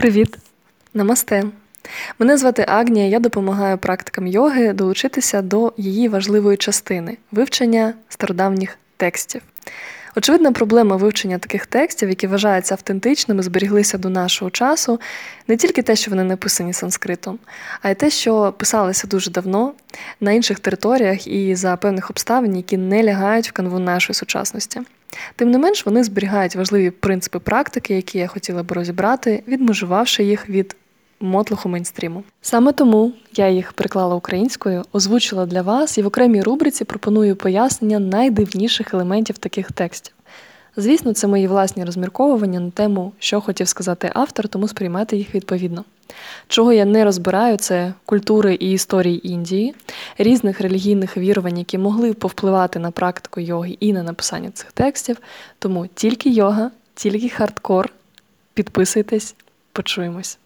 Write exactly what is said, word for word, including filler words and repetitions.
Привіт! Намасте! Мене звати Агнія, я допомагаю практикам йоги долучитися до її важливої частини – вивчення стародавніх текстів. Очевидна проблема вивчення таких текстів, які вважаються автентичними, зберіглися до нашого часу, не тільки те, що вони написані санскритом, а й те, що писалися дуже давно на інших територіях і за певних обставин, які не лягають в канву нашої сучасності. Тим не менш, вони зберігають важливі принципи практики, які я хотіла б розібрати, відмежувавши їх від мотлуху мейнстріму. Саме тому я їх переклала українською, озвучила для вас і в окремій рубриці пропоную пояснення найдивніших елементів таких текстів. Звісно, це мої власні розмірковування на тему, що хотів сказати автор, тому сприймати їх відповідно. Чого я не розбираю, це культури і історії Індії, різних релігійних вірувань, які могли повпливати на практику йоги і на написання цих текстів. Тому тільки йога, тільки хардкор. Підписуйтесь, почуємось.